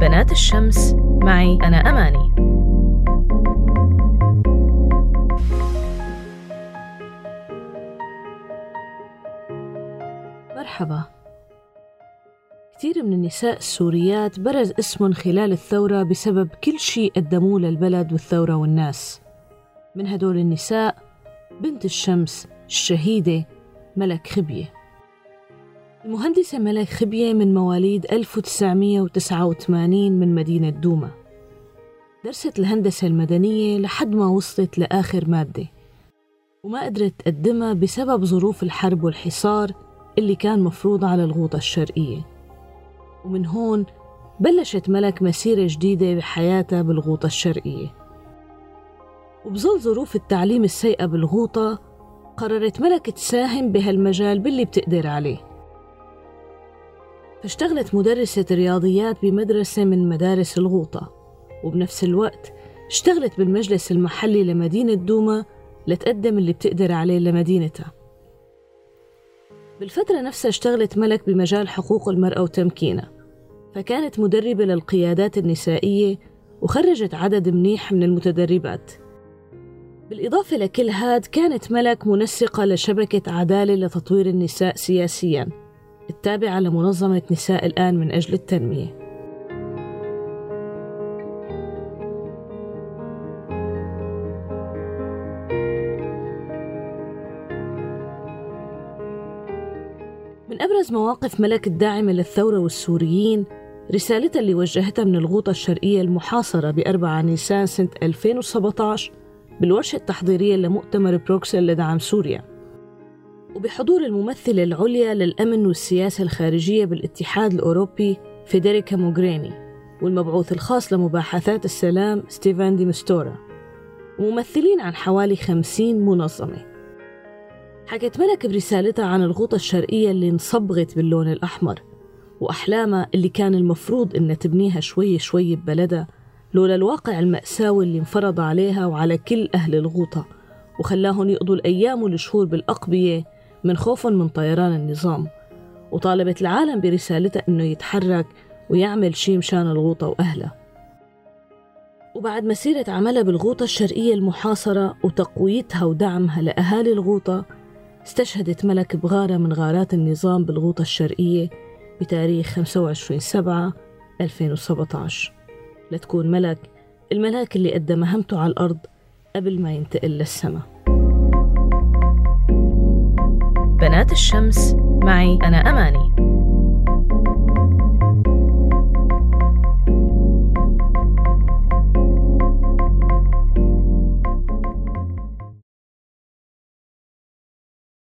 بنات الشمس، معي أنا أماني. مرحبا. كثير من النساء السوريات برز اسمهم خلال الثورة بسبب كل شيء قدموه للبلد والثورة والناس. من هدول النساء بنت الشمس الشهيدة ملك خبية. المهندسة ملك خبية من مواليد 1989 من مدينة دوما. درست الهندسة المدنية لحد ما وصلت لآخر مادة وما قدرت تقدمها بسبب ظروف الحرب والحصار اللي كان مفروض على الغوطة الشرقية، ومن هون بلشت ملك مسيرة جديدة بحياتها بالغوطة الشرقية. وبظل ظروف التعليم السيئة بالغوطة قررت ملك تساهم بهالمجال باللي بتقدر عليه، فاشتغلت مدرسة رياضيات بمدرسة من مدارس الغوطة، وبنفس الوقت اشتغلت بالمجلس المحلي لمدينة دوما لتقدم اللي بتقدر عليه لمدينتها. بالفترة نفسها اشتغلت ملك بمجال حقوق المرأة وتمكينها، فكانت مدربة للقيادات النسائية وخرجت عدد منيح من المتدربات. بالإضافة لكل هاد كانت ملك منسقة لشبكة عدالة لتطوير النساء سياسياً التابعة لمنظمة نساء الآن من أجل التنمية. من أبرز مواقف ملك الداعمة للثورة والسوريين رسالتها اللي وجهتها من الغوطة الشرقية المحاصرة ب4 نيسان سنة 2017 بالورشة التحضيرية لمؤتمر بروكسل لدعم سوريا، وبحضور الممثلة العليا للأمن والسياسة الخارجية بالاتحاد الأوروبي فيدريكا موغريني، والمبعوث الخاص لمباحثات السلام ستيفان دي مستورا، وممثلين عن حوالي 50 منظمة. حكت ملك برسالتها عن الغوطة الشرقية اللي انصبغت باللون الأحمر وأحلامها اللي كان المفروض إنها تبنيها شوي شوي ببلدها لولا الواقع المأساوي اللي انفرض عليها وعلى كل أهل الغوطة وخلاهم يقضوا الأيام والشهور بالأقبية من خوفهم من طيران النظام. وطالبت العالم برسالتها إنه يتحرك ويعمل شي مشان الغوطة وأهلها. وبعد مسيرة عملها بالغوطة الشرقية المحاصرة وتقويتها ودعمها لأهالي الغوطة، استشهدت ملك بغارة من غارات النظام بالغوطة الشرقية بتاريخ 25/7/2017 لتكون ملك الملاك اللي أدى مهمته على الأرض قبل ما ينتقل للسماء. بنات الشمس، معي أنا أماني.